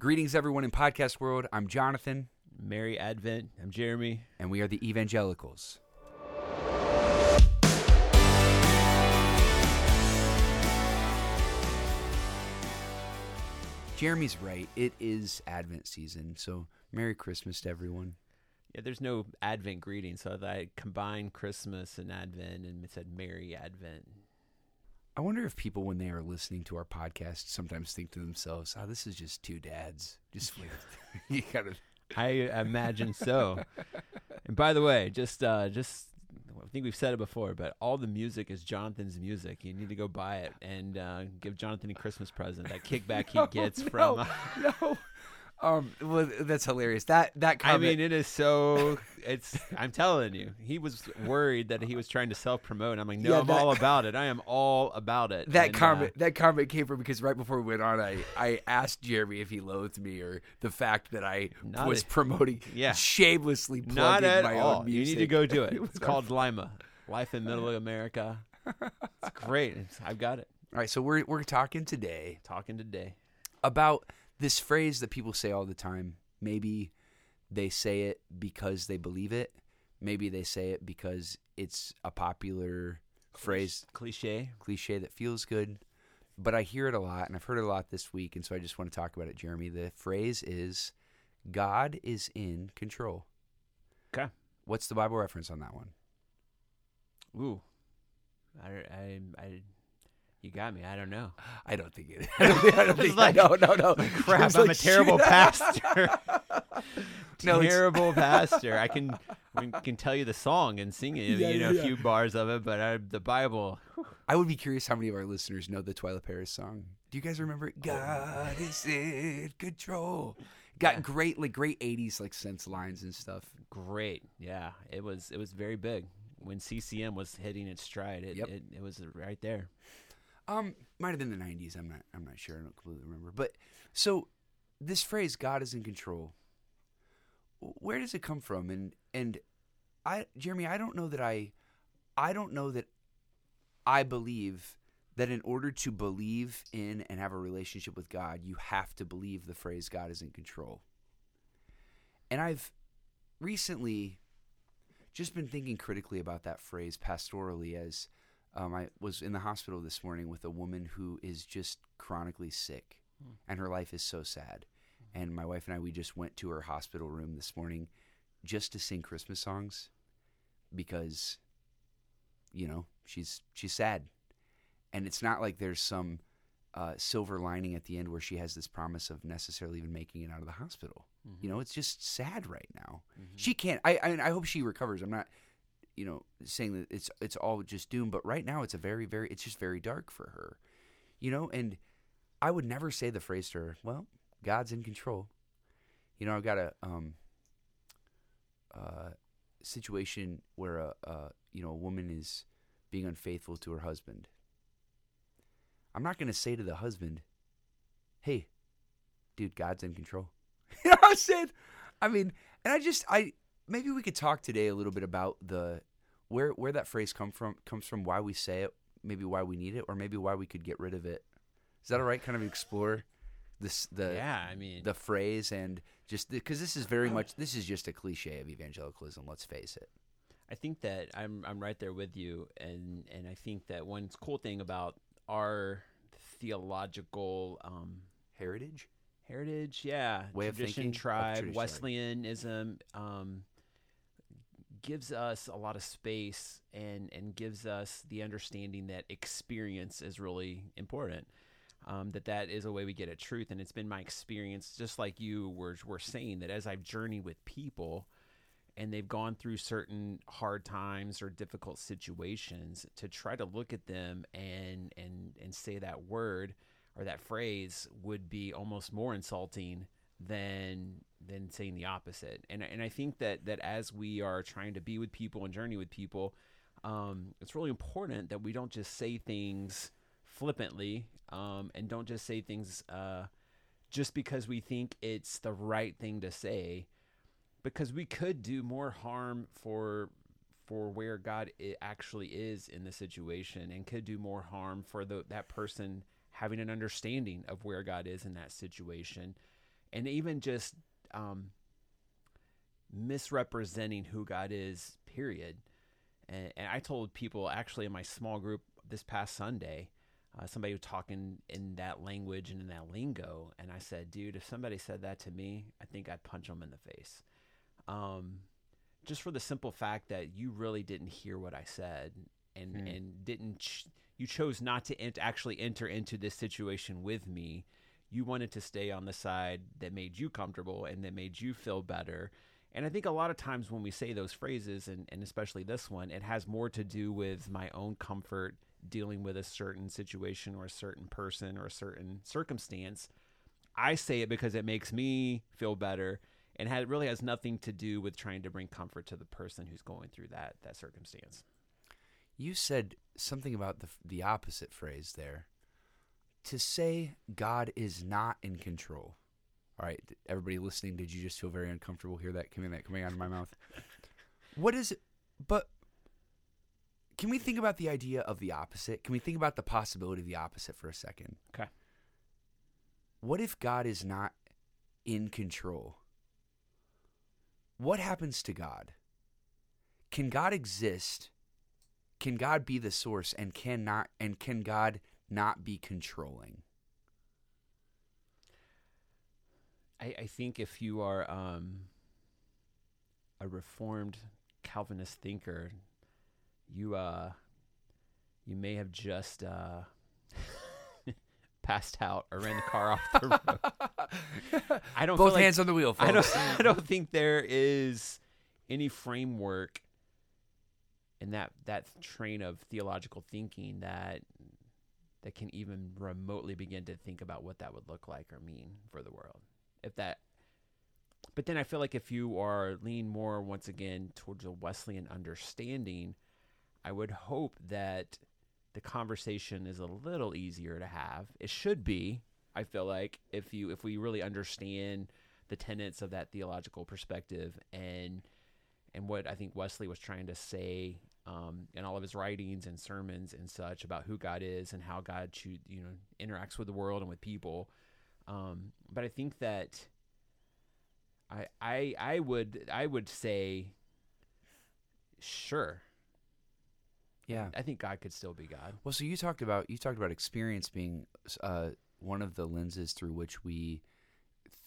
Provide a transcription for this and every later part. Greetings, everyone in podcast world. I'm Jonathan. Merry Advent. I'm Jeremy. And we are the Evangelicals. Jeremy's right. It is Advent season, so Merry Christmas to everyone. Yeah, there's no Advent greeting, so I combined Christmas and Advent and said Merry Advent. I wonder if people, when they are listening to our podcast, sometimes think to themselves, oh, this is just two dads. Just you gotta... I imagine so. And by the way, just I think we've said it before, but all the music is Jonathan's music. You need to go buy it and give Jonathan a Christmas present. That kickback he gets from... No. Well, that's hilarious. That comment. I mean, it is so. I'm telling you, he was worried that he was trying to self-promote. And I'm like, no, yeah, I'm all about it. I am all about it. That comment came from because right before we went on, I asked Jeremy if he loathed me or the fact that I was promoting shamelessly plugging not at my all. Own music. You need to go do it. It's called Lima, Life in Middle America. It's great. I've got it. All right, so we're talking today about. This phrase that people say all the time, maybe they say it because they believe it. Maybe they say it because it's a popular phrase. Cliche that feels good. But I hear it a lot, and I've heard it a lot this week, and so I just want to talk about it, Jeremy. The phrase is, God is in control. Okay. What's the Bible reference on that one? Ooh. You got me. I don't know. I don't think it is. No. Crap, I'm a terrible pastor. Terrible pastor. I can tell you the song and sing it, a few bars of it, but the Bible. I would be curious how many of our listeners know the Twila Paris song. Do you guys remember it? God is in control. Great 80s sense lines and stuff. Great. Yeah. It was very big. When CCM was hitting its stride, it was right there. Might have been the 90s. I'm not sure. I don't completely remember. But so this phrase, God is in control, where does it come from? And I, Jeremy, don't know that I believe that in order to believe in and have a relationship with God, you have to believe the phrase God is in control. And I've recently just been thinking critically about that phrase pastorally as I was in the hospital this morning with a woman who is just chronically sick, and her life is so sad. And my wife and I, we just went to her hospital room this morning just to sing Christmas songs because, she's sad. And it's not like there's some silver lining at the end where she has this promise of necessarily even making it out of the hospital. Mm-hmm. It's just sad right now. Mm-hmm. She can't. I hope she recovers. I'm not... saying that it's all just doom, but right now it's a very, very, it's just very dark for her, and I would never say the phrase to her, well, God's in control. I've got a situation where a woman is being unfaithful to her husband. I'm not going to say to the husband, hey, dude, God's in control. You know what I'm saying? Maybe we could talk today a little bit about where that phrase comes from, why we say it, maybe why we need it, or maybe why we could get rid of it. Is that all right? Kind of explore the phrase and just because this is just a cliche of evangelicalism. Let's face it. I think that I'm right there with you, and I think that one cool thing about our theological heritage, way of thinking, tribe, Wesleyanism. Gives us a lot of space and gives us the understanding that experience is really important, that is a way we get at truth. And it's been my experience, just like you were saying, that as I've journeyed with people and they've gone through certain hard times or difficult situations, to try to look at them and say that word or that phrase would be almost more insulting than saying the opposite. And I think that as we are trying to be with people and journey with people, it's really important that we don't just say things flippantly, and don't just say things just because we think it's the right thing to say, because we could do more harm for where God actually is in the situation, and could do more harm for that person having an understanding of where God is in that situation. and even just misrepresenting who God is, period. And I told people actually in my small group this past Sunday, somebody was talking in that language and in that lingo, and I said, dude, if somebody said that to me, I think I'd punch them in the face. Just for the simple fact that you really didn't hear what I said, and you chose not to actually enter into this situation with me. You wanted to stay on the side that made you comfortable and that made you feel better. And I think a lot of times when we say those phrases, and especially this one, it has more to do with my own comfort dealing with a certain situation or a certain person or a certain circumstance. I say it because it makes me feel better, and it really has nothing to do with trying to bring comfort to the person who's going through that circumstance. You said something about the opposite phrase there. To say God is not in control. All right, everybody listening, did you just feel very uncomfortable? Hear that coming out of my mouth? What is it? But can we think about the idea of the opposite? Can we think about the possibility of the opposite for a second? Okay. What if God is not in control? What happens to God? Can God exist? Can God be the source, and can God not be controlling? I think if you are a Reformed Calvinist thinker, you may have just passed out or ran the car off the road. I don't both feel hands like, on the wheel, folks. I don't think there is any framework in that train of theological thinking that can even remotely begin to think about what that would look like or mean for the world. But then I feel like if you are leaning more once again towards a Wesleyan understanding, I would hope that the conversation is a little easier to have. It should be. I feel like if we really understand the tenets of that theological perspective and what I think Wesley was trying to say in all of his writings and sermons and such about who God is and how God interacts with the world and with people. But I think that I would say, sure. Yeah, I think God could still be God. Well, so you talked about experience being one of the lenses through which we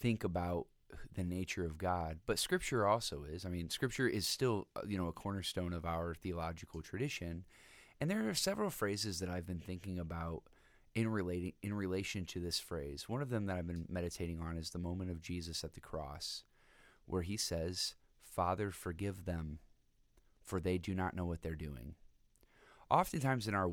think about the nature of God, but Scripture also is. I mean, Scripture is still a cornerstone of our theological tradition, and there are several phrases that I've been thinking about in relation to this phrase. One of them that I've been meditating on is the moment of Jesus at the cross, where he says, "Father, forgive them, for they do not know what they're doing." Oftentimes in our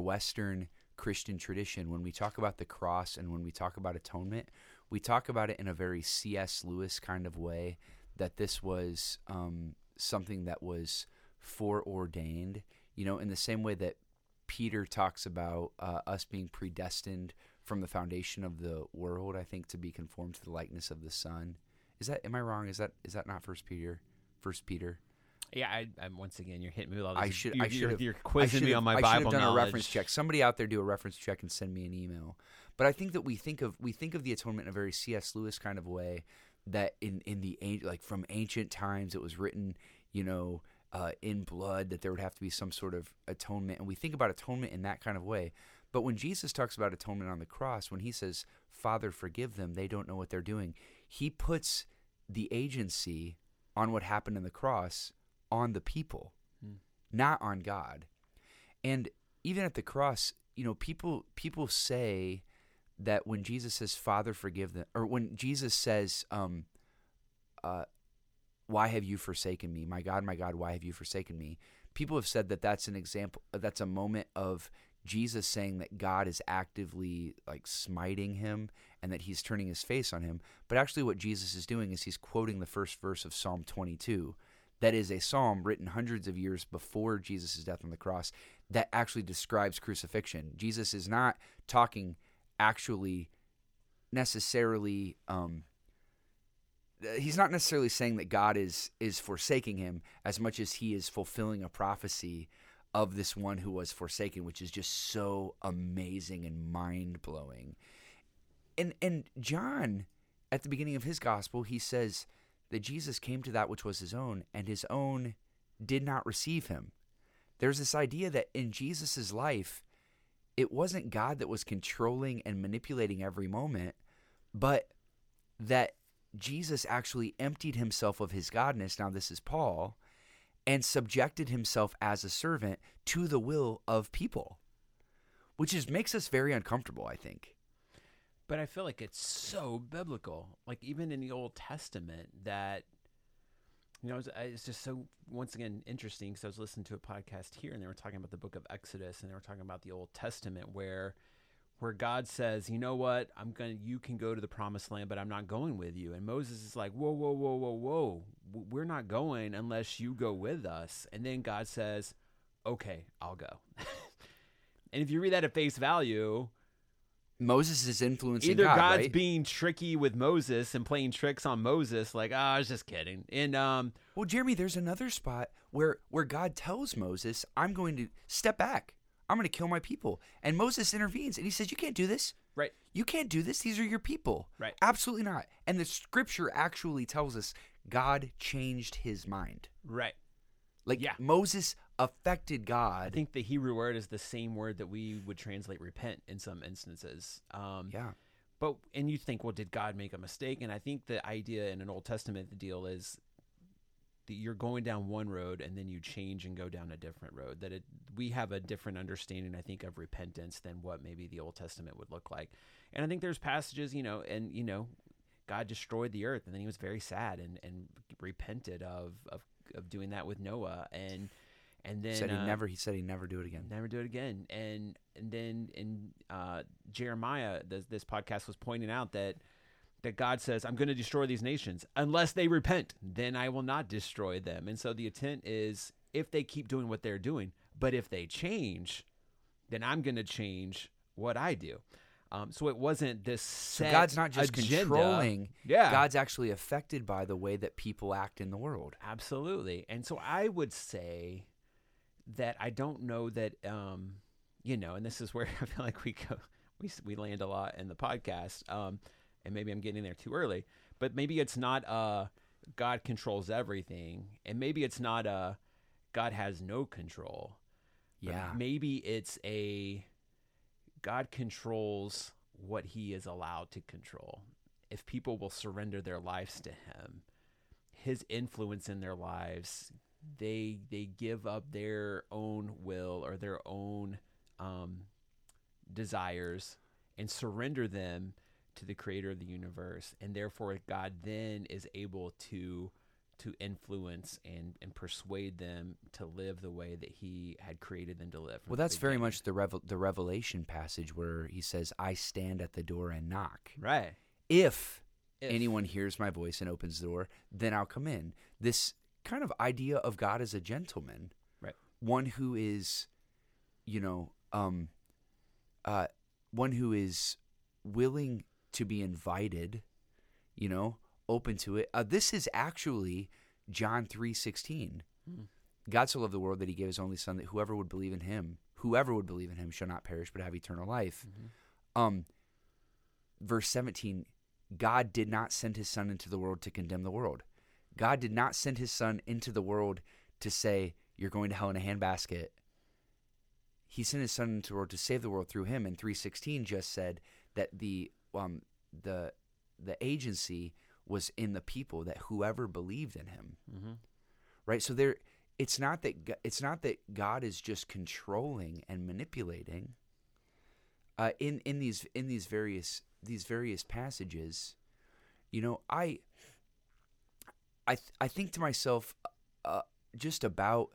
Western Christian tradition, when we talk about the cross and when we talk about atonement, we talk about it in a very C.S. Lewis kind of way, that this was something that was foreordained, in the same way that Peter talks about us being predestined from the foundation of the world, I think, to be conformed to the likeness of the Son. Am I wrong? Is that not First Peter? Yeah, I'm once again, you're hitting me with all this. You're quizzing me on my Bible knowledge. I should have done a reference check. Somebody out there do a reference check and send me an email. But I think that we think of the atonement in a very C.S. Lewis kind of way, that in the from ancient times it was written, in blood, that there would have to be some sort of atonement. And we think about atonement in that kind of way. But when Jesus talks about atonement on the cross, when he says, "Father, forgive them, they don't know what they're doing," he puts the agency on what happened on the cross on the people, not on God. And even at the cross, people say that when Jesus says, "Father, forgive them," or when Jesus says, "Why have you forsaken me? My God, why have you forsaken me?" People have said that that's an example. That's a moment of Jesus saying that God is actively smiting him and that he's turning his face on him. But actually what Jesus is doing is he's quoting the first verse of Psalm 22. That is a psalm written hundreds of years before Jesus' death on the cross that actually describes crucifixion. Jesus is not talking actually necessarily he's not necessarily saying that God is forsaking him as much as he is fulfilling a prophecy of this one who was forsaken, which is just so amazing and mind-blowing. And John at the beginning of his gospel, he says that Jesus came to that which was his own, and his own did not receive him. There's this idea that in Jesus's life, it wasn't God that was controlling and manipulating every moment, but that Jesus actually emptied himself of his godness. Now, this is Paul, and subjected himself as a servant to the will of people, which is makes us very uncomfortable, I think. But I feel like it's so biblical, like even in the Old Testament, that, you know, it's just so, once again, interesting, because I was listening to a podcast here, and they were talking about the book of Exodus, and they were talking about the Old Testament, where God says, you know what, you can go to the promised land, but I'm not going with you. And Moses is like, whoa, whoa, whoa, whoa, whoa, we're not going unless you go with us. And then God says, okay, I'll go. And if you read that at face value, Moses is influencing either God's right? being tricky with Moses and playing tricks on Moses, like, I was just kidding. And well, Jeremy, there's another spot where God tells Moses, I'm going to step back. I'm going to kill my people. And Moses intervenes, and he says, you can't do this. Right. You can't do this. These are your people. Right. Absolutely not. And the scripture actually tells us God changed his mind. Right. Like, yeah. Moses affected God. I think the Hebrew word is the same word that we would translate repent in some instances. Yeah. But, and you think, well, did God make a mistake? And I think the idea in an Old Testament deal is that you're going down one road and then you change and go down a different road. That we have a different understanding, I think, of repentance than what maybe the Old Testament would look like. And I think there's passages, God destroyed the earth, and then he was very sad and repented of doing that with Noah, and then he said he'd never do it again. Never do it again. And then in Jeremiah, this podcast was pointing out that God says, I'm going to destroy these nations unless they repent, then I will not destroy them. And so the intent is, if they keep doing what they're doing, but if they change, then I'm going to change what I do. So it wasn't this set agenda. So God's not just controlling. Yeah. God's actually affected by the way that people act in the world. Absolutely. And so I would say that I don't know that, and this is where I feel like we land a lot in the podcast, and maybe I'm getting there too early, but maybe it's not God controls everything, and maybe it's not God has no control. Yeah. But maybe it's God controls what he is allowed to control. If people will surrender their lives to him, his influence in their lives, they give up their own will or their own desires and surrender them to the creator of the universe. And therefore, God then is able to influence and persuade them to live the way that he had created them to live. Well, that's very much the Revelation passage where he says, I stand at the door and knock. Right. If anyone hears my voice and opens the door, then I'll come in. This kind of idea of God as a gentleman, right? One who is, one who is willing to be invited, open to it. This is actually John 3:16. Mm. God so loved the world that he gave his only son, that whoever would believe in him shall not perish but have eternal life. Mm-hmm. Verse 17, God did not send his son into the world to condemn the world. God did not send his son into the world to say, you're going to hell in a handbasket. He sent his son into the world to save the world through him. And 3:16 just said that the agency was in the people, that whoever believed in him. Mm-hmm. Right? So it's not that God is just controlling and manipulating. In these various passages, I think to myself just about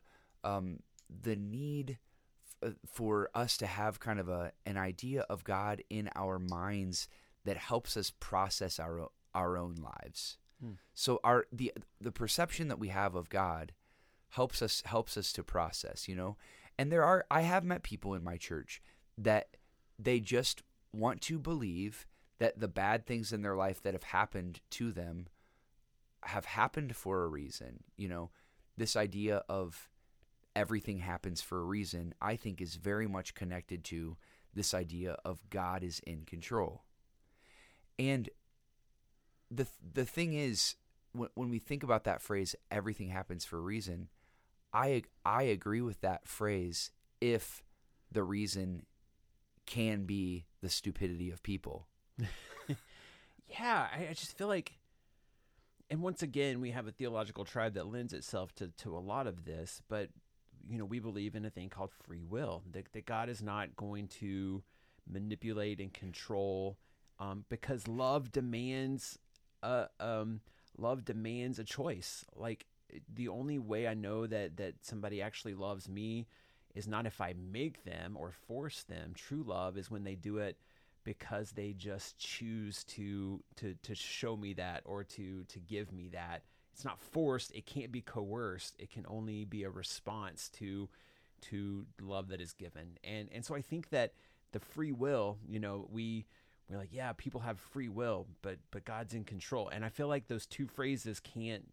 the need for us to have kind of an idea of God in our minds that helps us process our own lives. Hmm. So the perception that we have of God helps us to process, And I have met people in my church that they just want to believe that the bad things in their life that have happened to them have happened for a reason. This idea of everything happens for a reason, I think, is very much connected to this idea of God is in control. And the thing is, when we think about that phrase, everything happens for a reason, I agree with that phrase if the reason can be the stupidity of people. Yeah, I just feel like, and once again, we have a theological tribe that lends itself to a lot of this, but, you know, we believe in a thing called free will, that God is not going to manipulate and control, because love demands a choice. Like, the only way I know that somebody actually loves me is not if I make them or force them. True love is when they do it because they just choose to show me that, or to give me that. It's not forced. It can't be coerced. It can only be a response to love that is given. And so I think that the free will, you know, we're like, yeah, people have free will, but God's in control. And I feel like those two phrases can't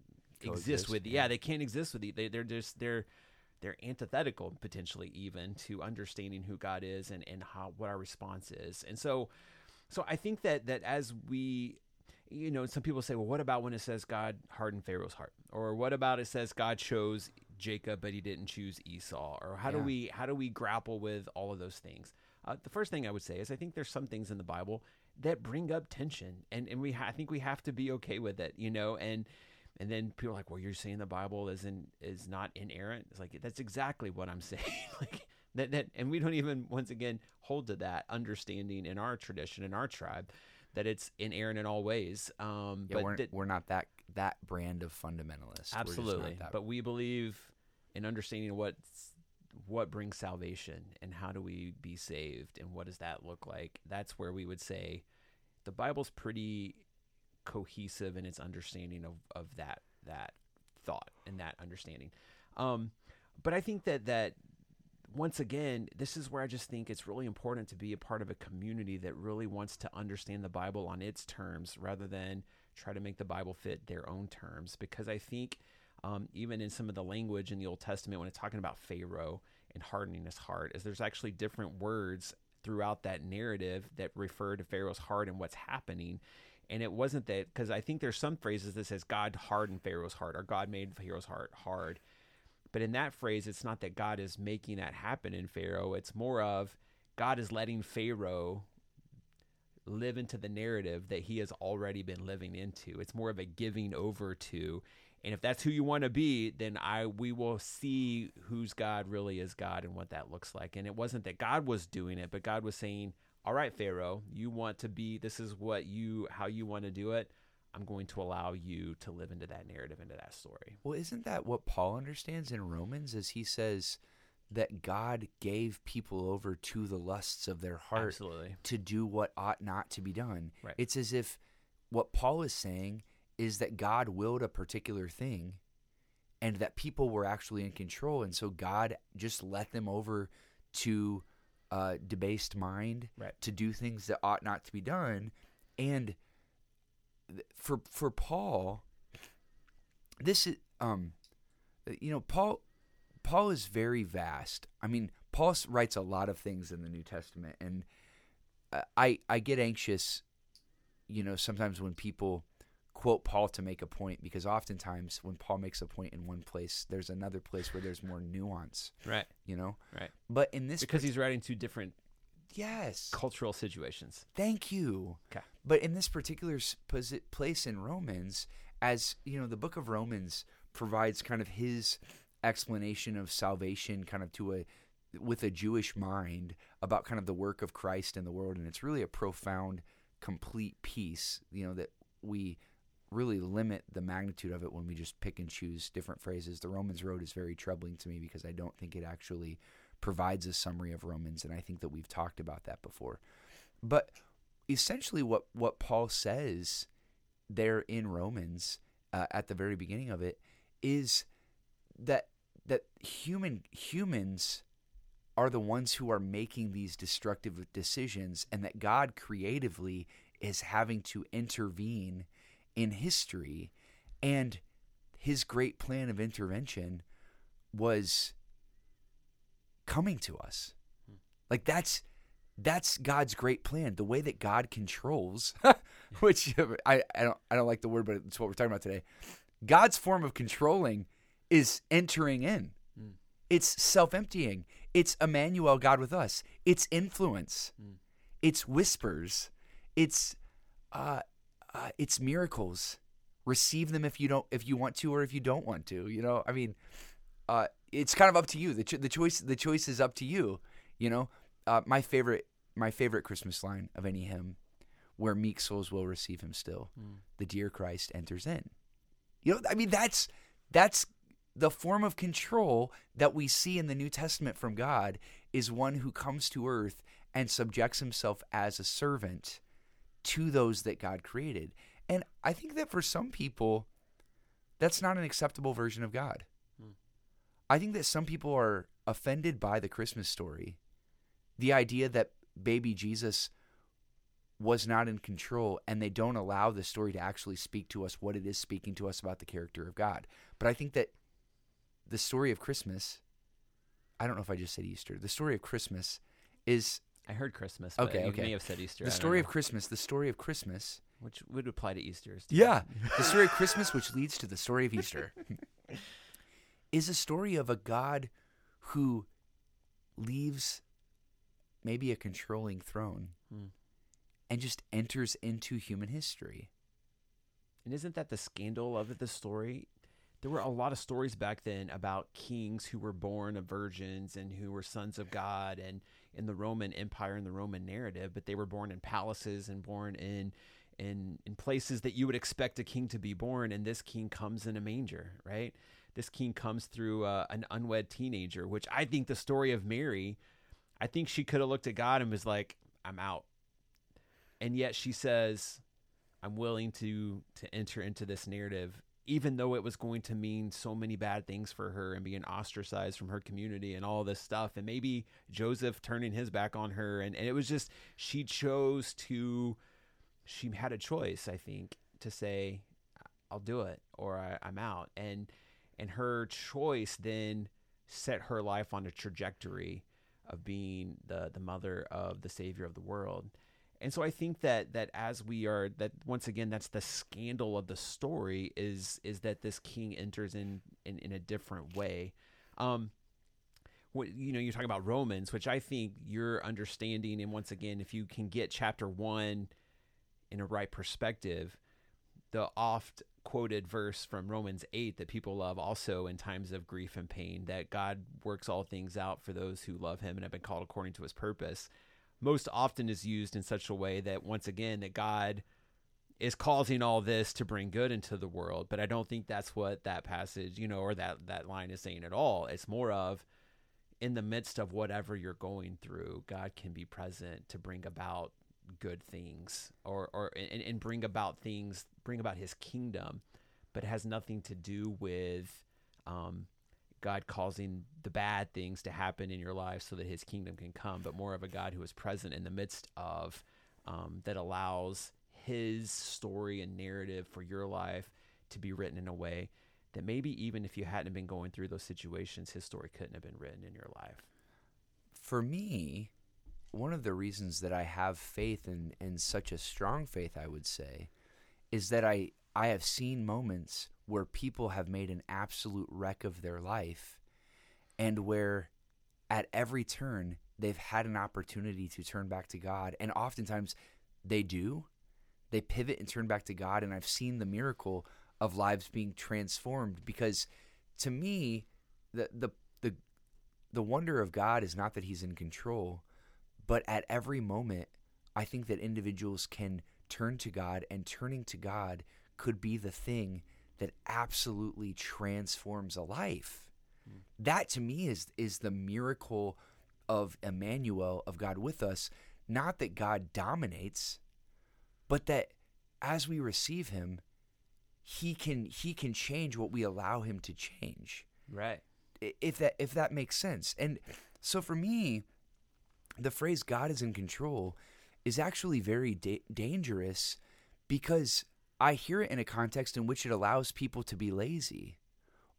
exist with, yeah, they can't exist with you. They're antithetical, potentially, even to understanding who God is and how, what our response is. And so I think that as we, you know, some people say, well, what about when it says God hardened Pharaoh's heart? Or what about it says God chose Jacob, but he didn't choose Esau? Or how do we grapple with all of those things? The first thing I would say is I think there's some things in the Bible that bring up tension, and I think we have to be okay with it, you know. And then people are like, well, you're saying the Bible is not inerrant. It's like, that's exactly what I'm saying. Like that, and we don't even, once again, hold to that understanding in our tradition, in our tribe, that it's inerrant in all ways. But we're not that brand of fundamentalist. Absolutely. But we believe in understanding what brings salvation and how do we be saved and what does that look like. That's where we would say the Bible's pretty cohesive in its understanding of that thought and that understanding. But I think that once again, this is where I just think it's really important to be a part of a community that really wants to understand the Bible on its terms rather than try to make the Bible fit their own terms. Because I think even in some of the language in the Old Testament, when it's talking about Pharaoh and hardening his heart, is there's actually different words throughout that narrative that refer to Pharaoh's heart and what's happening. And it wasn't that, because I think there's some phrases that says God hardened Pharaoh's heart or God made Pharaoh's heart hard. But in that phrase, it's not that God is making that happen in Pharaoh. It's more of God is letting Pharaoh live into the narrative that he has already been living into. It's more of a giving over to. And if that's who you want to be, then we will see whose God really is God and what that looks like. And it wasn't that God was doing it, but God was saying, all right, Pharaoh, you want to be, this is how you want to do it. I'm going to allow you to live into that narrative, into that story. Well, isn't that what Paul understands in Romans, as he says that God gave people over to the lusts of their heart to do what ought not to be done. Right. It's as if what Paul is saying is that God willed a particular thing and that people were actually in control. And so God just let them over to debased mind, right, to do things that ought not to be done. And for Paul, this is you know, Paul is very vast. I mean, Paul writes a lot of things in the New Testament, and I get anxious, you know, sometimes when people quote Paul to make a point, because oftentimes when Paul makes a point in one place, there's another place where there's more nuance. Right. You know? Right. But in this... because he's writing to different... yes. Cultural situations. Thank you. Okay. But in this particular place in Romans, as, you know, the book of Romans provides kind of his explanation of salvation kind of with a Jewish mind about kind of the work of Christ in the world. And it's really a profound, complete piece, you know, that we... really limit the magnitude of it when we just pick and choose different phrases. The Romans road is very troubling to me because I don't think it actually provides a summary of Romans, and I think that we've talked about that before. But essentially what Paul says there in Romans at the very beginning of it is that humans are the ones who are making these destructive decisions, and that God creatively is having to intervene in history, and his great plan of intervention was coming to us. Like that's God's great plan. The way that God controls which I don't like the word, but it's what we're talking about today. God's form of controlling is entering in. Mm. It's self-emptying. It's Emmanuel, God with us. It's influence. Mm. It's whispers. It's miracles. Receive them if you want to, or if you don't want to. You know, I mean, it's kind of up to you. The choice is up to you. You know, my favorite Christmas line of any hymn, where meek souls will receive him still, the dear Christ enters in. You know, I mean, that's the form of control that we see in the New Testament from God, is one who comes to earth and subjects himself as a servant to those that God created. And I think that for some people, that's not an acceptable version of God. Mm. I think that some people are offended by the Christmas story, the idea that baby Jesus was not in control, and they don't allow the story to actually speak to us what it is speaking to us about the character of God. But I think that the story of Christmas, I don't know if I just said Easter, the story of Christmas is... I heard Christmas, but okay. You may have said Easter. The story of Christmas... Which would apply to Easter. Yeah. The story of Christmas, which leads to the story of Easter, is a story of a God who leaves maybe a controlling throne and just enters into human history. And isn't that the scandal of it, the story? There were a lot of stories back then about kings who were born of virgins and who were sons of God, and in the Roman Empire and the Roman narrative, but they were born in palaces and born in places that you would expect a king to be born, and this king comes in a manger, right? This king comes through an unwed teenager, which I think the story of Mary, I think she could have looked at God and was like, I'm out. And yet she says, I'm willing to enter into this narrative, even though it was going to mean so many bad things for her and being ostracized from her community and all this stuff, and maybe Joseph turning his back on her. And it was just, she had a choice, I think, to say, I'll do it, or I'm out. And her choice then set her life on a trajectory of being the mother of the Savior of the world. And so I think that as we are, that once again, that's the scandal of the story, is that this king enters in a different way. You know, you're talking about Romans, which I think your understanding, and once again, if you can get chapter 1 in a right perspective, the oft quoted verse from Romans 8 that people love also in times of grief and pain, that God works all things out for those who love him and have been called according to his purpose, most often is used in such a way that, once again, that God is causing all this to bring good into the world. But I don't think that's what that passage, you know, or that line is saying at all. It's more of, in the midst of whatever you're going through, God can be present to bring about good things, or bring about things, bring about his kingdom, but it has nothing to do with God causing the bad things to happen in your life so that his kingdom can come, but more of a God who is present in the midst of, that allows his story and narrative for your life to be written in a way that maybe even if you hadn't been going through those situations, his story couldn't have been written in your life. For me, one of the reasons that I have faith, and such a strong faith, I would say, is that I have seen moments where people have made an absolute wreck of their life, and where at every turn they've had an opportunity to turn back to God. And oftentimes they do. They pivot and turn back to God. And I've seen the miracle of lives being transformed, because to me, the wonder of God is not that he's in control, but at every moment, I think that individuals can turn to God, and turning to God could be the thing that absolutely transforms a life. Mm. That to me is the miracle of Emmanuel, of God with us. Not that God dominates, but that as we receive him, he can change what we allow him to change. Right. If that makes sense. And so for me, the phrase God is in control is actually very dangerous, because I hear it in a context in which it allows people to be lazy,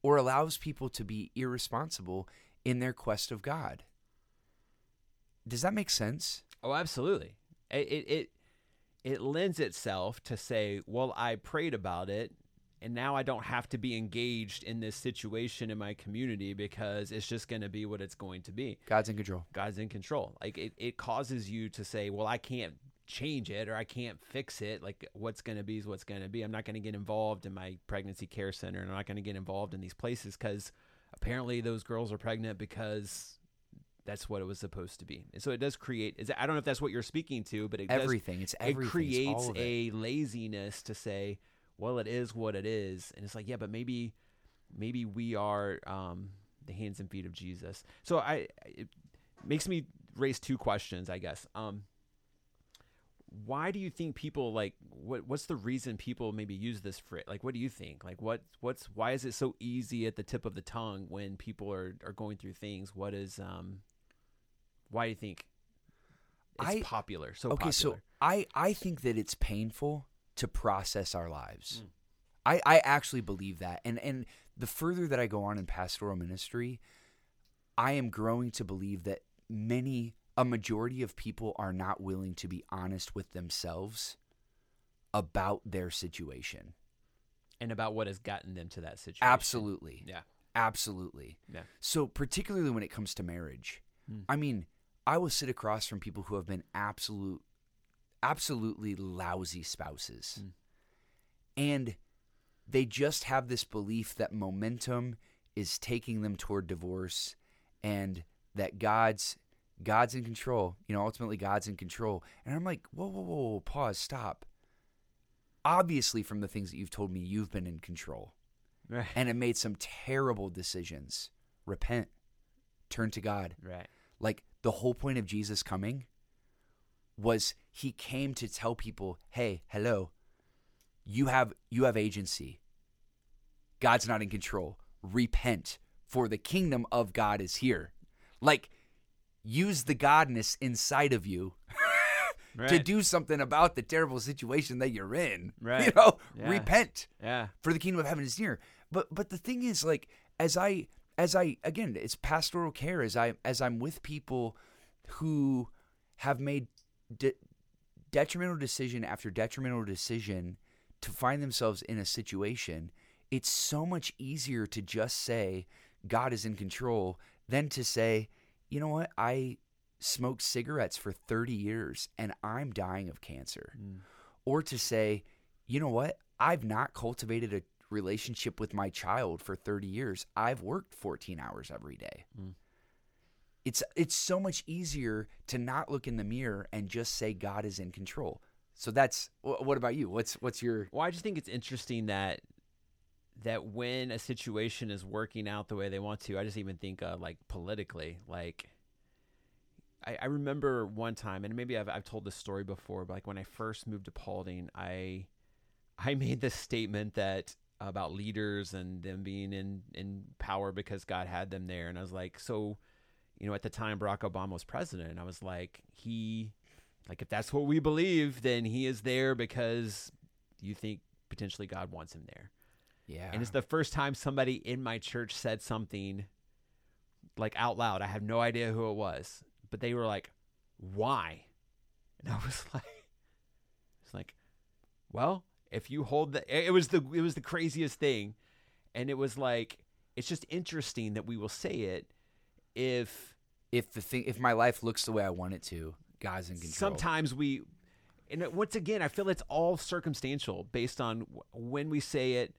or allows people to be irresponsible in their quest of God. Does that make sense? Oh, absolutely. It, it, it it lends itself to say, well, I prayed about it, and now I don't have to be engaged in this situation in my community because it's just going to be what it's going to be. God's in control. God's in control. Like it causes you to say, well, I can't change it or I can't fix it. Like what's going to be is what's going to be. I'm not going to get involved in my pregnancy care center, and I'm not going to get involved in these places because apparently those girls are pregnant because that's what it was supposed to be. And so it does create, I don't know if that's what you're speaking to, but it creates a laziness to say, well, it is what it is. And it's like, yeah, but maybe we are the hands and feet of Jesus. So it makes me raise two questions, I guess. Why do you think people, like, what's the reason people maybe use this phrase? Like, what do you think? Like, why is it so easy at the tip of the tongue when people are going through things? What is, why do you think it's popular? So okay, popular? So I think that it's painful to process our lives. Mm. I actually believe that. And the further that I go on in pastoral ministry, I am growing to believe that a majority of people are not willing to be honest with themselves about their situation. And about what has gotten them to that situation. Absolutely. Yeah. Absolutely. Yeah. So particularly when it comes to marriage, I mean, I will sit across from people who have been absolutely lousy spouses. Mm. And they just have this belief that momentum is taking them toward divorce and that God's in control. You know, ultimately God's in control. And I'm like, whoa, pause, stop. Obviously, from the things that you've told me, you've been in control. Right. And have made some terrible decisions. Repent. Turn to God. Right. Like, the whole point of Jesus coming was he came to tell people, hey, hello, you have agency. God's not in control. Repent, for the kingdom of God is here. Like, use the godness inside of you right. to do something about the terrible situation that you're in. Right. You know, yeah. Repent. Yeah. For the kingdom of heaven is near. But the thing is, like, as I again, it's pastoral care. As I'm with people who have made detrimental decision after detrimental decision to find themselves in a situation, it's so much easier to just say God is in control than to say, you know what? I smoked cigarettes for 30 years and I'm dying of cancer. Mm. Or to say, you know what? I've not cultivated a relationship with my child for 30 years. I've worked 14 hours every day. Mm. It's so much easier to not look in the mirror and just say God is in control. So that's what about you? What's your? Well, I just think it's interesting that when a situation is working out the way they want to, I just even think of, like, politically, like I remember one time, and maybe I've told this story before, but like when I first moved to Paulding, I made this statement that about leaders and them being in power because God had them there. And I was like, so, you know, at the time Barack Obama was president, and I was like, if that's what we believe, then he is there because you think potentially God wants him there. Yeah. And it's the first time somebody in my church said something like out loud. I have no idea who it was, but they were like, why? And I was like, well, if you hold it was the craziest thing. And it was like, it's just interesting that we will say it. If my life looks the way I want it to, God's in control. Sometimes and once again, I feel it's all circumstantial based on when we say it.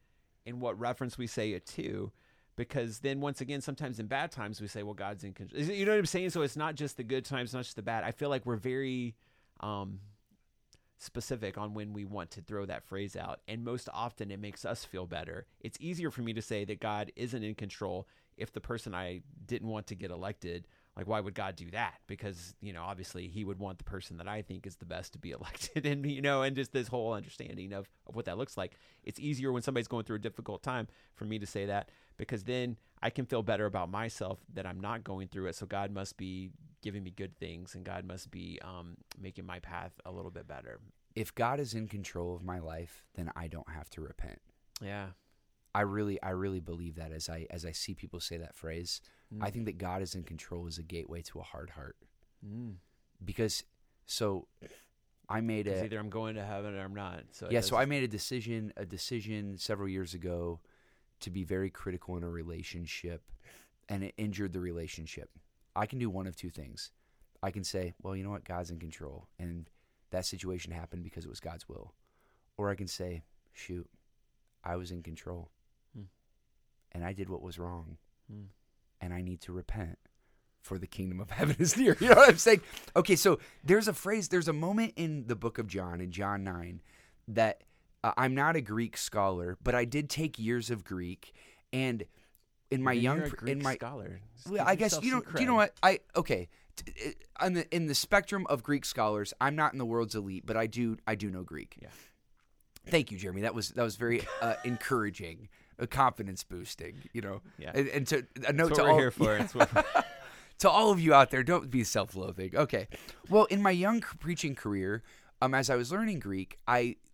And what reference we say it to, because then once again, sometimes in bad times we say, well, God's in control. You know what I'm saying? So it's not just the good times, not just the bad. I feel like we're very specific on when we want to throw that phrase out. And most often it makes us feel better. It's easier for me to say that God isn't in control if the person I didn't want to get elected, like, why would God do that? Because, you know, obviously he would want the person that I think is the best to be elected, and, you know, and just this whole understanding of what that looks like. It's easier when somebody's going through a difficult time for me to say that, because then I can feel better about myself that I'm not going through it. So God must be giving me good things, and God must be making my path a little bit better. If God is in control of my life, then I don't have to repent. Yeah. I really believe that as I see people say that phrase. Mm. I think that God is in control is a gateway to a hard heart. Mm. Because so I made it. Either I'm going to heaven or I'm not. So yeah, so I made a decision several years ago to be very critical in a relationship, and it injured the relationship. I can do one of two things. I can say, well, you know what? God's in control, and that situation happened because it was God's will. Or I can say, shoot, I was in control, and I did what was wrong, and I need to repent, for the kingdom of heaven is near. You know what I'm saying? Okay, so there's a phrase, there's a moment in the book of John, in John 9, that I'm not a Greek scholar, but I did take years of Greek, and in my scholar. Well, I guess in the spectrum of Greek scholars, I'm not in the world's elite, but I do know Greek. Yeah. Thank you, Jeremy. That was very encouraging, confidence boosting. You know, yeah. And to a note to all. That's what we're here for. Yeah. To all of you out there, don't be self-loathing. Okay. Well, in my young preaching career, as I was learning Greek,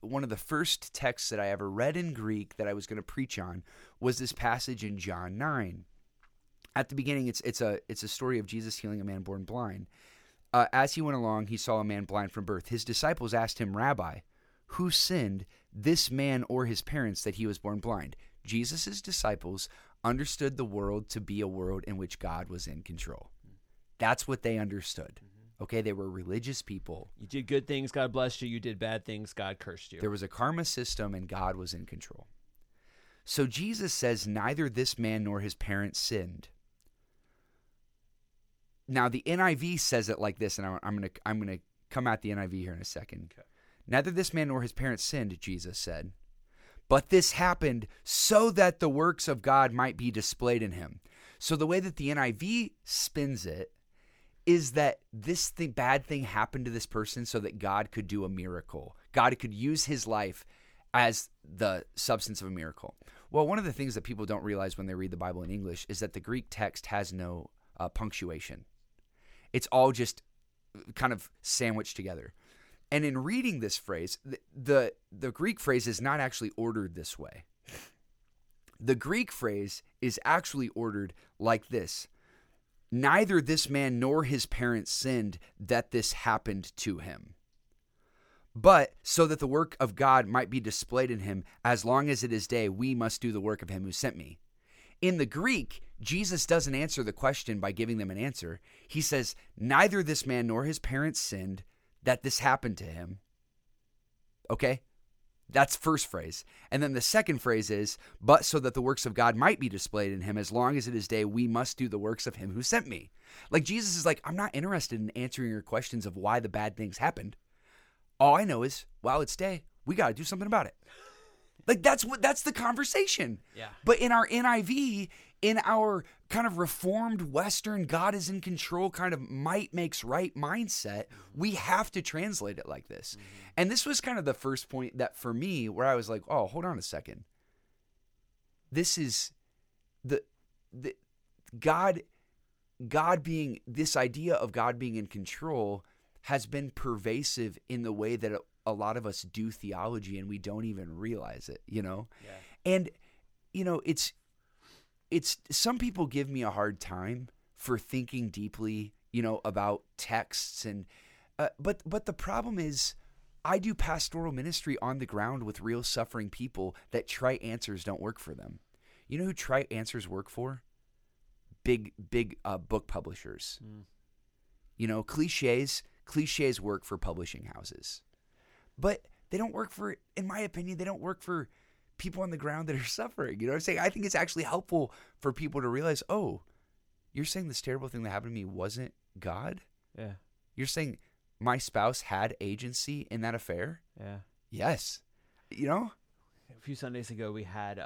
one of the first texts that I ever read in Greek that I was going to preach on was this passage in John 9. At the beginning, it's a story of Jesus healing a man born blind. As he went along, he saw a man blind from birth. His disciples asked him, "Rabbi, who sinned, this man or his parents, that he was born blind?" Jesus' disciples understood the world to be a world in which God was in control. That's what they understood. Okay, they were religious people. You did good things, God blessed you. You did bad things, God cursed you. There was a karma system, and God was in control. So Jesus says, neither this man nor his parents sinned. Now the NIV says it like this, and I'm gonna come at the NIV here in a second. Okay. Neither this man nor his parents sinned, Jesus said, but this happened so that the works of God might be displayed in him. So the way that the NIV spins it is that this bad thing happened to this person so that God could do a miracle. God could use his life as the substance of a miracle. Well, one of the things that people don't realize when they read the Bible in English is that the Greek text has no punctuation. It's all just kind of sandwiched together. And in reading this phrase, the Greek phrase is not actually ordered this way. The Greek phrase is actually ordered like this. Neither this man nor his parents sinned that this happened to him, but so that the work of God might be displayed in him, as long as it is day, we must do the work of him who sent me. In the Greek, Jesus doesn't answer the question by giving them an answer. He says, neither this man nor his parents sinned that this happened to him. Okay? That's first phrase. And then the second phrase is, but so that the works of God might be displayed in him, as long as it is day, we must do the works of him who sent me. Like Jesus is like, I'm not interested in answering your questions of why the bad things happened. All I know is, while it's day, we got to do something about it. Like that's the conversation. Yeah. But in our NIV, in our kind of reformed Western, God is in control kind of might makes right mindset, we have to translate it like this. Mm-hmm. And this was kind of the first point that for me where I was like, oh, hold on a second. This is the God being, this idea of God being in control has been pervasive in the way that a lot of us do theology, and we don't even realize it, you know? Yeah. And, you know, it's some people give me a hard time for thinking deeply, you know, about texts and but the problem is I do pastoral ministry on the ground with real suffering people that trite answers don't work for them. You know who trite answers work for? Big book publishers. Mm. You know, clichés work for publishing houses. But they don't work for, in my opinion, they don't work for people on the ground that are suffering. You know what I'm saying? I think it's actually helpful for people to realize, oh, you're saying this terrible thing that happened to me wasn't God? Yeah. You're saying my spouse had agency in that affair? Yeah. Yes. You know? A few Sundays ago, we had,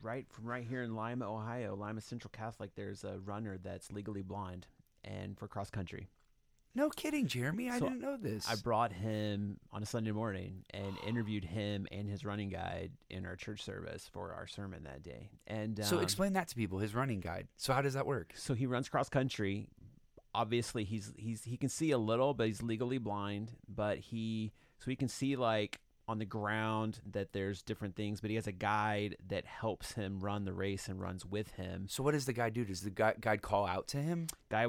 right here in Lima, Ohio, Lima Central Catholic, there's a runner that's legally blind and for cross country. No kidding, Jeremy. I didn't know this. I brought him on a Sunday morning and interviewed him and his running guide in our church service for our sermon that day. And so explain that to people, his running guide. So how does that work? So he runs cross country. Obviously, he can see a little, but he's legally blind. But he can see like on the ground, that there's different things, but he has a guide that helps him run the race and runs with him. So what does the guide do? Does the guide call out to him? The guide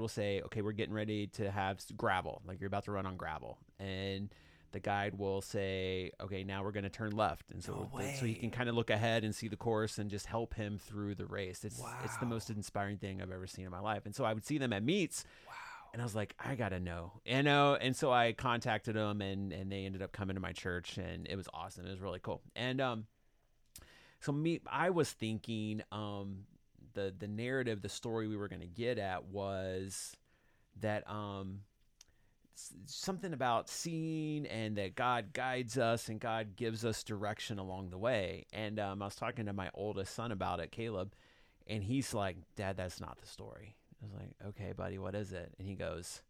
will say, okay, we're getting ready to have gravel, like you're about to run on gravel. And the guide will say, okay, now we're going to turn left. And so, so he can kind of look ahead and see the course and just help him through the race. It's the most inspiring thing I've ever seen in my life. And so I would see them at meets. Wow. And I was like, I gotta know, you know. And so I contacted them, and they ended up coming to my church, and it was awesome. It was really cool. And I was thinking, the narrative, the story we were gonna get at was that something about seeing, and that God guides us and God gives us direction along the way. And I was talking to my oldest son about it, Caleb, and he's like, "Dad, that's not the story." I was like, okay, buddy, what is it? And he goes,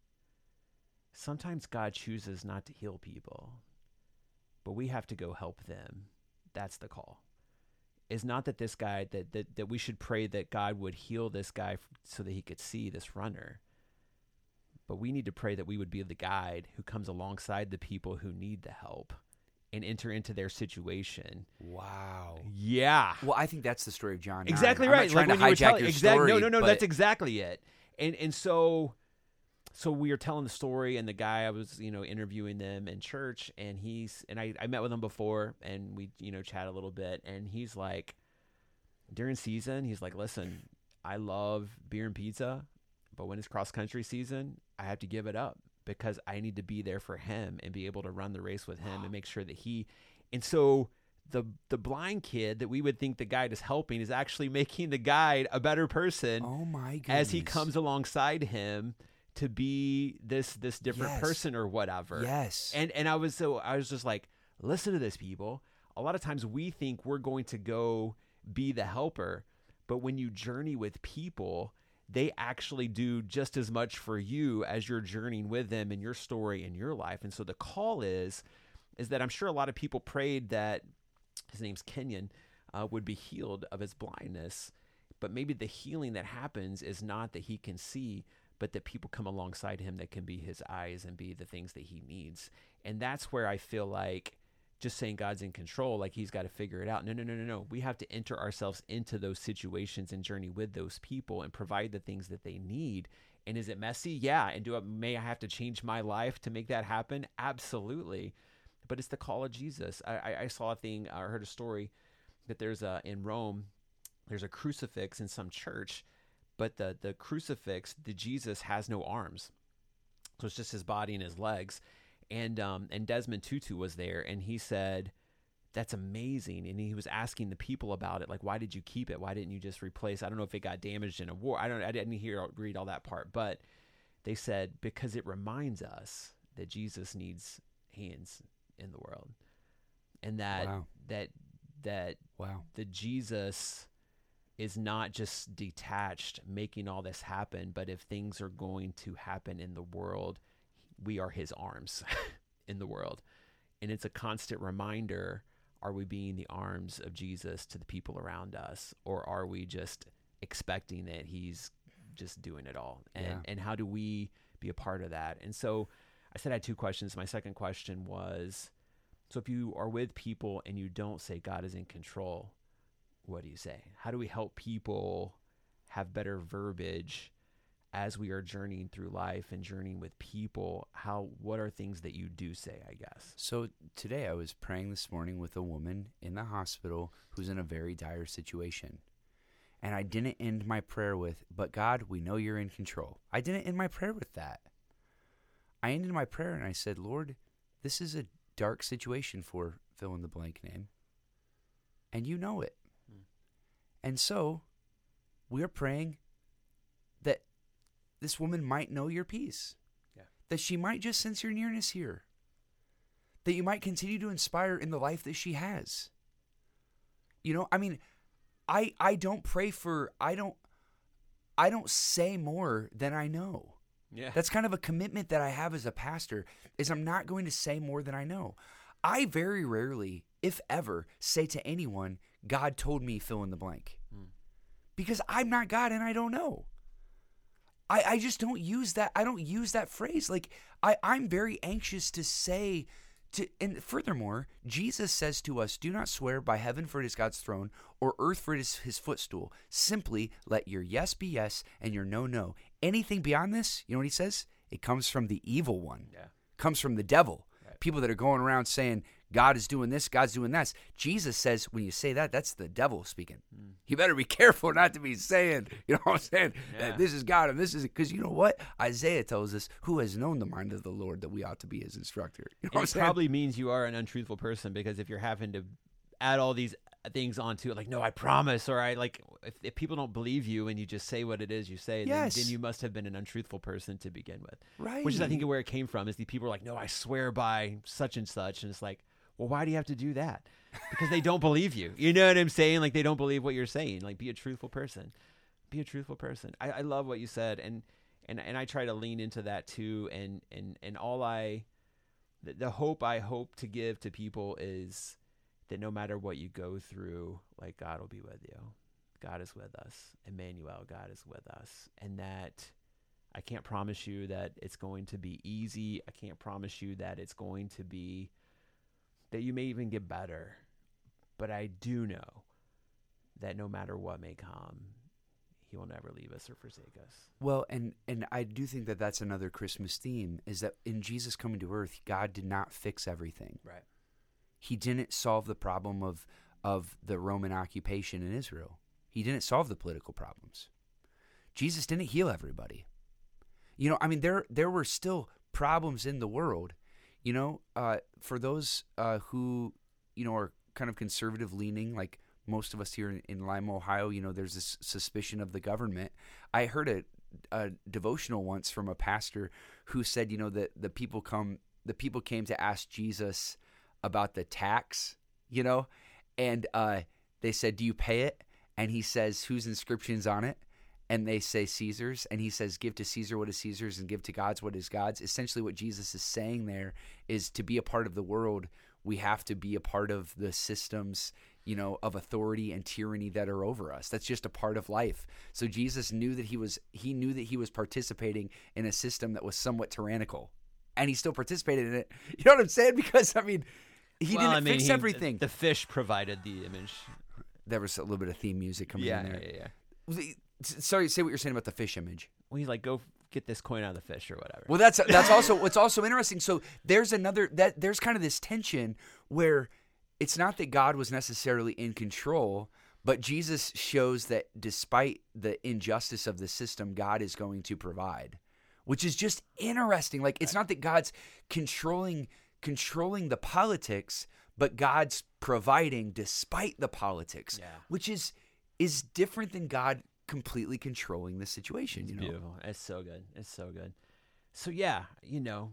sometimes God chooses not to heal people, but we have to go help them. That's the call. It's not that this guy, that we should pray that God would heal this guy so that he could see this runner. But we need to pray that we would be the guide who comes alongside the people who need the help and enter into their situation. Wow. Yeah. Well, I think that's the story of John. Exactly right. I'm not trying to hijack your story. No, that's exactly it. And so we were telling the story, and the guy, I was, interviewing them in church, and I met with him before, and we, chat a little bit, and he's like, during season, he's like, listen, I love beer and pizza, but when it's cross country season, I have to give it up, because I need to be there for him and be able to run the race with him. Wow. And make sure that and so the blind kid that we would think the guide is helping is actually making the guide a better person. Oh my goodness. As he comes alongside him to be this different person or whatever. Yes. And I was just like, listen to this, people. A lot of times we think we're going to go be the helper, but when you journey with people, they actually do just as much for you as you're journeying with them in your story and your life. And so the call is that I'm sure a lot of people prayed that, his name's Kenyon, would be healed of his blindness. But maybe the healing that happens is not that he can see, but that people come alongside him that can be his eyes and be the things that he needs. And that's where I feel like just saying God's in control, like he's got to figure it out. No. We have to enter ourselves into those situations and journey with those people and provide the things that they need. And is it messy? Yeah. And may I have to change my life to make that happen? Absolutely. But it's the call of Jesus. I saw a thing, I heard a story that in Rome, there's a crucifix in some church, but the crucifix, the Jesus has no arms. So it's just his body and his legs. And Desmond Tutu was there, and he said, that's amazing. And he was asking the people about it, like, why did you keep it? Why didn't you just replace? I don't know if it got damaged in a war. I didn't read all that part, but they said, because it reminds us that Jesus needs hands in the world, and the Jesus is not just detached making all this happen, but if things are going to happen in the world, we are his arms in the world. And it's a constant reminder, are we being the arms of Jesus to the people around us? Or are we just expecting that he's just doing it all? And how do we be a part of that? And so I said I had two questions. My second question was, so if you are with people and you don't say God is in control, what do you say? How do we help people have better verbiage as we are journeying through life and journeying with people? What are things that you do say, I guess? So today I was praying this morning with a woman in the hospital who's in a very dire situation. And I didn't end my prayer with, but God, we know you're in control. I didn't end my prayer with that. I ended my prayer and I said, Lord, this is a dark situation for fill in the blank name. And you know it. Mm. And so we're praying that this woman might know your peace, that she might just sense your nearness here, that you might continue to inspire in the life that she has. I don't pray for, I don't say more than I know. Yeah. That's kind of a commitment that I have as a pastor, is I'm not going to say more than I know. I very rarely, if ever, say to anyone, God told me fill in the blank, because I'm not God and I don't know. I just don't use that. I don't use that phrase. Like I'm very anxious to say And furthermore, Jesus says to us, do not swear by heaven, for it is God's throne, or earth, for it is his footstool. Simply let your yes be yes and your no, no. Anything beyond this, you know what he says? It comes from the evil one. Yeah. Comes from the devil. Right. People that are going around saying, God is doing this, God's doing that. Jesus says, when you say that, that's the devil speaking. Mm. You better be careful not to be saying, you know what I'm saying? Yeah. This is God and this is, because you know what? Isaiah tells us, who has known the mind of the Lord, that we ought to be his instructor. You know what I'm saying? It probably means you are an untruthful person, because if you're having to add all these things onto it, like, no, I promise, or I, like, if people don't believe you and you just say what it is you say, yes, then you must have been an untruthful person to begin with. Right. Which is, I think, where it came from, is the people are like, no, I swear by such and such. And it's like, well, why do you have to do that? Because they don't believe you. You know what I'm saying? Like, they don't believe what you're saying. Like, be a truthful person. Be a truthful person. I love what you said, and I try to lean into that too. And all the hope I hope to give to people is that no matter what you go through, like, God will be with you. God is with us. Emmanuel, God is with us. And that I can't promise you that it's going to be easy. I can't promise you that it's going to be, that you may even get better, but I do know that no matter what may come, he will never leave us or forsake us. Well, and I do think that that's another Christmas theme, is that in Jesus coming to earth, God did not fix everything. Right. He didn't solve the problem of the Roman occupation in Israel. He didn't solve the political problems. Jesus didn't heal everybody. You know, I mean, there were still problems in the world. You know, for those who, you know, are kind of conservative leaning, like most of us here in Lima, Ohio, you know, there's this suspicion of the government. I heard a devotional once from a pastor who said, you know, that the people came to ask Jesus about the tax, you know, and they said, do you pay it? And he says, whose inscription's on it? And they say Caesar's, and he says, give to Caesar what is Caesar's and give to God's what is God's. Essentially what Jesus is saying there is, to be a part of the world, we have to be a part of the systems, you know, of authority and tyranny that are over us. That's just a part of life. So Jesus knew that he knew that he was participating in a system that was somewhat tyrannical, and he still participated in it. You know what I'm saying? Because, I mean, he didn't fix everything. The fish provided the image. There was a little bit of theme music coming in there. Yeah. Sorry, say what you're saying about the fish image. Well, he's like, go get this coin out of the fish or whatever. Well, that's also what's also interesting. So there's there's kind of this tension where it's not that God was necessarily in control, but Jesus shows that despite the injustice of the system, God is going to provide, which is just interesting. Like, it's not that God's controlling the politics, but God's providing despite the politics, which is different than God completely controlling the situation. It's, you know, beautiful. It's so good. So yeah, you know,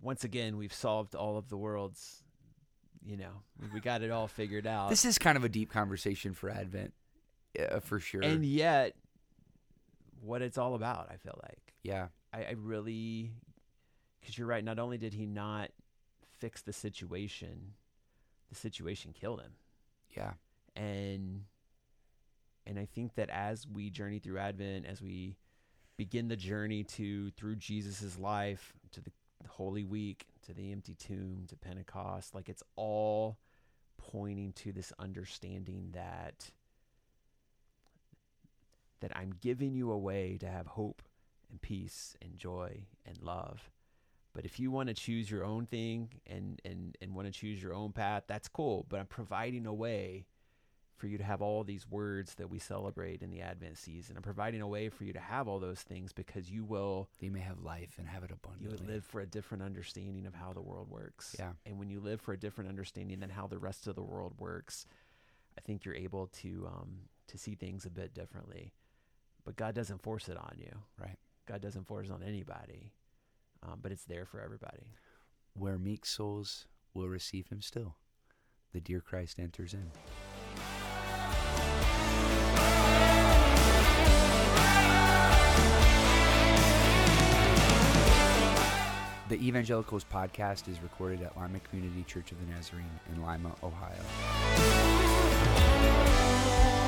once again, we've solved all of the world's, you know, we got it all figured out. This is kind of a deep conversation for Advent, for sure. And yet, what it's all about, I feel like. Yeah. I really, because you're right, not only did he not fix the situation killed him. Yeah. And I think that as we journey through Advent, as we begin the journey through Jesus's life, to the Holy Week, to the empty tomb, to Pentecost, like, it's all pointing to this understanding that I'm giving you a way to have hope and peace and joy and love. But if you want to choose your own thing and want to choose your own path, that's cool. But I'm providing a way for you to have all these words that we celebrate in the Advent season. I'm providing a way for you to have all those things, because you will. You may have life and have it abundantly. You will live for a different understanding of how the world works. Yeah. And when you live for a different understanding than how the rest of the world works, I think you're able to see things a bit differently. But God doesn't force it on you. Right. God doesn't force it on anybody, but it's there for everybody. Where meek souls will receive him still, the dear Christ enters in. The Evangelicals podcast is recorded at Lima Community Church of the Nazarene in Lima, Ohio.